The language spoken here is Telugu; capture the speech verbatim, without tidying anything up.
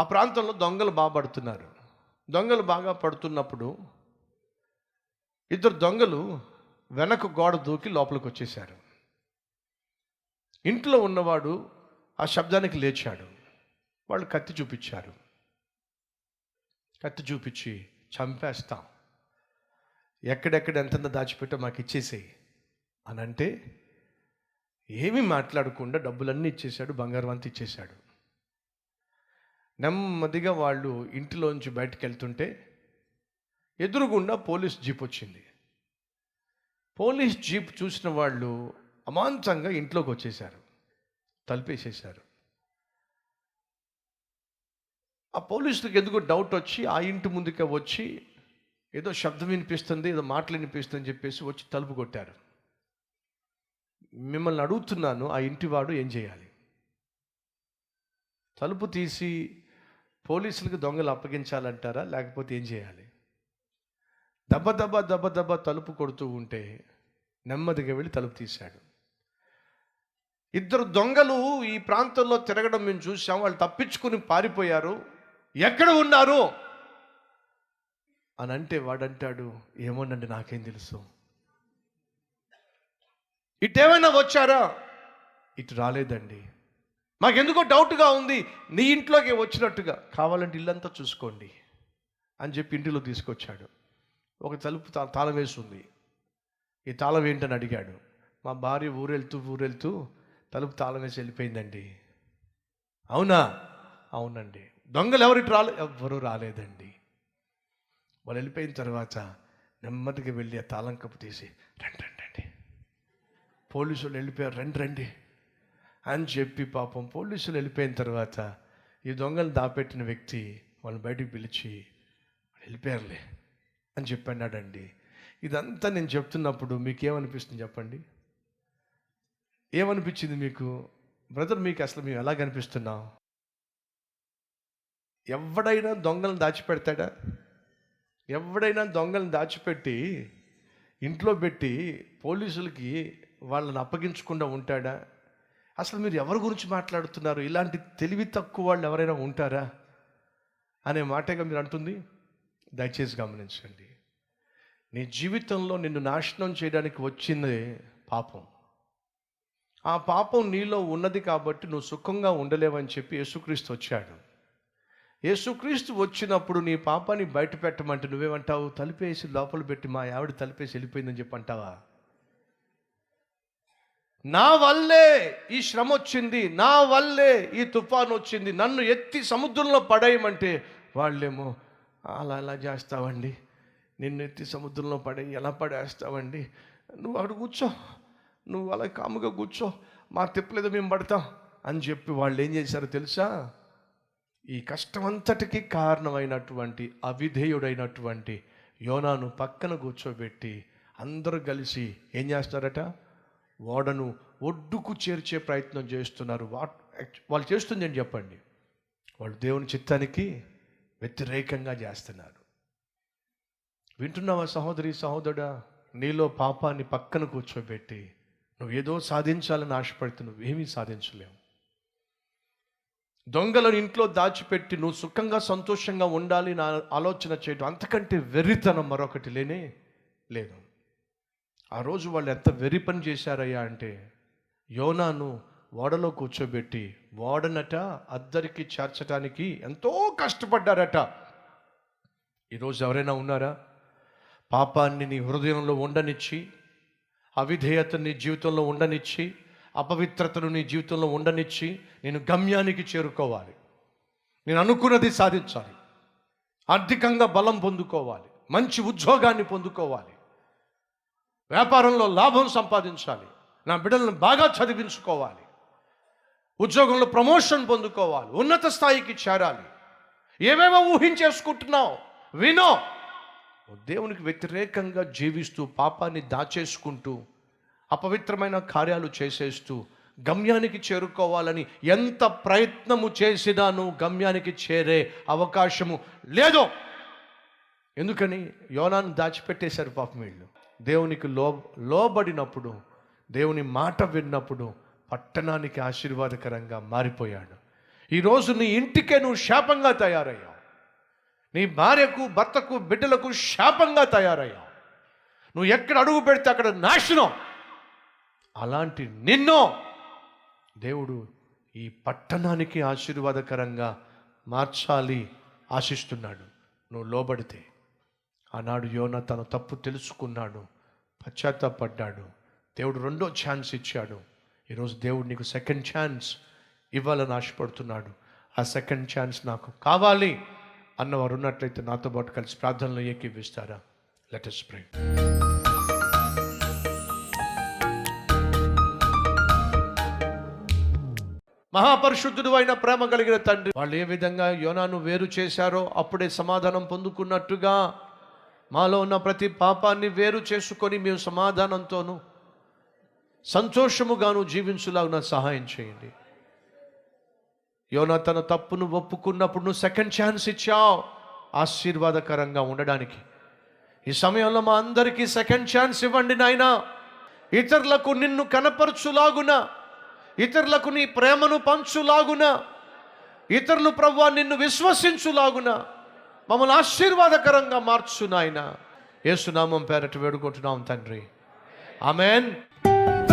ఆ ప్రాంతంలో దొంగలు బాగా పడుతున్నారు. దొంగలు బాగా పడుతున్నప్పుడు ఇద్దరు దొంగలు వెనక గోడ దూకి లోపలికి వచ్చేసారు. ఇంట్లో ఉన్నవాడు ఆ శబ్దానికి లేచాడు. వాళ్ళు కత్తి చూపించారు. కత్తి చూపించి, చంపేస్తాం, ఎక్కడెక్కడ ఎంతంత దాచిపెట్టో మాకు ఇచ్చేసేయి అని అంటే, ఏమీ మాట్లాడకుండా డబ్బులన్నీ ఇచ్చేశాడు, బంగారం అంతా ఇచ్చేశాడు. నెమ్మదిగా వాళ్ళు ఇంటిలోంచి బయటకు వెళ్తుంటే ఎదురుగుండా పోలీస్ జీప్ వచ్చింది. పోలీస్ జీప్ చూసిన వాళ్ళు అమాంతంగా ఇంట్లోకి వచ్చేసారు, తలుపేసేశారు. ఆ పోలీసులకు ఎందుకో డౌట్ వచ్చి ఆ ఇంటి ముందుకే వచ్చి, ఏదో శబ్దం వినిపిస్తుంది, ఏదో మాటలు వినిపిస్తుంది అని చెప్పేసి వచ్చి తలుపు కొట్టారు. మిమ్మల్ని అడుగుతున్నాను, ఆ ఇంటివాడు ఏం చేయాలి? తలుపు తీసి పోలీసులకు దొంగలు అప్పగించాలంటారా, లేకపోతే ఏం చేయాలి? దెబ్బ దెబ్బ దెబ్బ దెబ్బ తలుపు కొడుతూ ఉంటే నెమ్మదిగా వెళ్ళి తలుపు తీశాడు. ఇద్దరు దొంగలు ఈ ప్రాంతంలో తిరగడం మేము చూసాం, వాళ్ళు తప్పించుకుని పారిపోయారు, ఎక్కడ ఉన్నారు అని అంటే వాడంటాడు, ఏమోనండి నాకేం తెలుసు, ఇటేమైనా వచ్చారా? ఇటు రాలేదండి, మాకెందుకో డౌట్గా ఉంది, నీ ఇంట్లోకి వచ్చినట్టుగా, కావాలంటే ఇల్లంతా చూసుకోండి అని చెప్పి ఇంటిలో తీసుకొచ్చాడు. ఒక తలుపు తా తాళం వేసి ఉంది. ఈ తాళం ఏంటని అడిగాడు. మా భార్య ఊరెళ్తూ ఊరెళ్తూ తలుపు తాళం వేసి వెళ్ళిపోయిందండి. అవునా? అవునండి. దొంగలు ఎవరికి రాలే? ఎవ్వరూ రాలేదండి. వాళ్ళు వెళ్ళిపోయిన తర్వాత నెమ్మదిగా వెళ్ళి ఆ తాళం కప్పు తీసి, రండి రండి అండి, పోలీసు వాళ్ళు వెళ్ళిపోయారు, రండి రండి అని చెప్పి, పాపం పోలీసులు వెళ్ళిపోయిన తర్వాత ఈ దొంగలు దాపెట్టిన వ్యక్తి వాళ్ళని బయటకు పిలిచి, వెళ్ళిపోయారులే అని చెప్పి అన్నాడండి. ఇదంతా నేను చెప్తున్నప్పుడు మీకేమనిపిస్తుంది చెప్పండి? ఏమనిపించింది మీకు? బ్రదర్, మీకు అసలు మేము ఎలా కనిపిస్తున్నాం? ఎవడైనా దొంగలను దాచిపెడతాడా? ఎవడైనా దొంగలను దాచిపెట్టి ఇంట్లో పెట్టి పోలీసులకి వాళ్ళని అప్పగించకుండా ఉంటాడా? అసలు మీరు ఎవరి గురించి మాట్లాడుతున్నారు? ఇలాంటి తెలివి తక్కువ వాళ్ళు ఎవరైనా ఉంటారా అనే మాటగా మీరు అంటుంది. దయచేసి గమనించండి, నీ జీవితంలో నిన్ను నాశనం చేయడానికి వచ్చింది పాపం. ఆ పాపం నీలో ఉన్నది కాబట్టి నువ్వు సుఖంగా ఉండలేవని చెప్పి యేసుక్రీస్తు వచ్చాడు. యేసుక్రీస్తు వచ్చినప్పుడు నీ పాపాన్ని బయట పెట్టమంటే నువ్వేమంటావు? తలుపేసి లోపల పెట్టి మా ఆవిడ తలుపేసి వెళ్ళిపోయిందని చెప్పి అంటావా? నా వల్లే ఈ శ్రమ వచ్చింది, నా వల్లే ఈ తుఫాను వచ్చింది, నన్ను ఎత్తి సముద్రంలో పడేయమంటే వాళ్ళేమో, అలా ఎలా చేస్తావండి, నిన్ను ఎత్తి సముద్రంలో పడే ఎలా పడేస్తావండి, నువ్వు అక్కడ కూర్చో, నువ్వు అలా కాముగా కూర్చో, మా తిప్పలేదు మేము పడతాం అని చెప్పి వాళ్ళు ఏం చేశారో తెలుసా? ఈ కష్టమంతటికి కారణమైనటువంటి అవిధేయుడైనటువంటి యోనాను పక్కన కూర్చోబెట్టి అందరూ కలిసి ఏం చేస్తారట? ఓడను ఒడ్డుకు చేర్చే ప్రయత్నం చేస్తున్నారు. వాట్ వాళ్ళు చేస్తుంది అని చెప్పండి? వాళ్ళు దేవుని చిత్తానికి వ్యతిరేకంగా చేస్తున్నారు. వింటున్నావా సహోదరి సహోదరుడా? నీలో పాపాన్ని పక్కన కూర్చోబెట్టి నువ్వు ఏదో సాధించాలని ఆశపడితే నువ్వేమీ సాధించలేవు. దొంగలను ఇంట్లో దాచిపెట్టి నువ్వు సుఖంగా సంతోషంగా ఉండాలి నా ఆలోచన చేయడం అంతకంటే వెర్రితనం మరొకటి లేనే లేదు. ఆ రోజు వాళ్ళు ఎంత వెర్రి పని చేశారయ్యా అంటే, యోనాను ఓడలో కూర్చోబెట్టి ఓడనట అద్దరికి చేర్చడానికి ఎంతో కష్టపడ్డారట. ఈరోజు ఎవరైనా ఉన్నారా పాపాన్ని నీ హృదయంలో ఉండనిచ్చి, అవిధేయతను నీ జీవితంలో ఉండనిచ్చి, అపవిత్రతను నీ జీవితంలో ఉండనిచ్చి, నేను గమ్యానికి చేరుకోవాలి, నేను అనుకున్నది సాధించాలి, ఆర్థికంగా బలం పొందుకోవాలి, మంచి ఉద్యోగాన్ని పొందుకోవాలి, వ్యాపారంలో లాభం సంపాదించాలి, నా బిడ్డలను బాగా చదివించుకోవాలి, ఉద్యోగంలో ప్రమోషన్ పొందుకోవాలి, ఉన్నత స్థాయికి చేరాలి, ఏమేమో ఊహించేసుకుంటున్నావు. వినో, దేవునికి వ్యతిరేకంగా జీవిస్తూ, పాపాన్ని దాచేసుకుంటూ, అపవిత్రమైన కార్యాలు చేసేస్తూ గమ్యానికి చేరుకోవాలని ఎంత ప్రయత్నము చేసినా నువ్వు గమ్యానికి చేరే అవకాశము లేదో. ఎందుకని? యోనాను దాచిపెట్టేశారు పాపం వీళ్ళు. దేవునికి లో లోబడినప్పుడు, దేవుని మాట విన్నప్పుడు పట్టణానికి ఆశీర్వాదకరంగా మారిపోయాడు. ఈరోజు నీ ఇంటికే నువ్వు శాపంగా తయారయ్యావు. నీ భార్యకు, భర్తకు, బిడ్డలకు శాపంగా తయారయ్యావు. నువ్వు ఎక్కడ అడుగు పెడితే అక్కడ నాశనం. అలాంటి నిన్ను దేవుడు ఈ పట్టణానికి ఆశీర్వాదకరంగా మార్చాలి ఆశిస్తున్నాడు నువ్వు లోబడితే. ఆనాడు యోనా తన తప్పు తెలుసుకున్నాడు, పశ్చాత్తాపడ్డాడు. దేవుడు రెండో ఛాన్స్ ఇచ్చాడు. ఈరోజు దేవుడు నీకు సెకండ్ ఛాన్స్ ఇవ్వాలని ఆశపడుతున్నాడు. ఆ సెకండ్ ఛాన్స్ నాకు కావాలి అన్నవారు ఉన్నట్లయితే నాతో పాటు కలిసి ప్రార్థనలో ఏకీవిస్తారా? Let us pray. మహాపరిశుద్ధుడు అయిన ప్రేమ కలిగిన తండ్రి, వాళ్ళు ఏ విధంగా యోనాను వేరు చేశారో అప్పుడే సమాధానం పొందుకున్నట్టుగా మాలో ఉన్న ప్రతి పాపాన్ని వేరు చేసుకొని మేము సమాధానంతోనూ సంతోషముగాను జీవించులాగున సహాయం చేయండి. యోనా తన తప్పును ఒప్పుకున్నప్పుడు నువ్వు సెకండ్ ఛాన్స్ ఇచ్చావు ఆశీర్వాదకరంగా ఉండడానికి. ఈ సమయంలో మా అందరికీ సెకండ్ ఛాన్స్ ఇవ్వండి నాయనా. ఇతరులకు నిన్ను కనపరచులాగున, ఇతరులకు నీ ప్రేమను పంచులాగున, ఇతరులు ప్రభువా నిన్ను విశ్వసించులాగున మమ్మల్ని ఆశీర్వాదకరంగా మార్చు నాయనా. యేసు నామం పేరట వేడుకుంటున్నాం తండ్రి, ఆమెన్.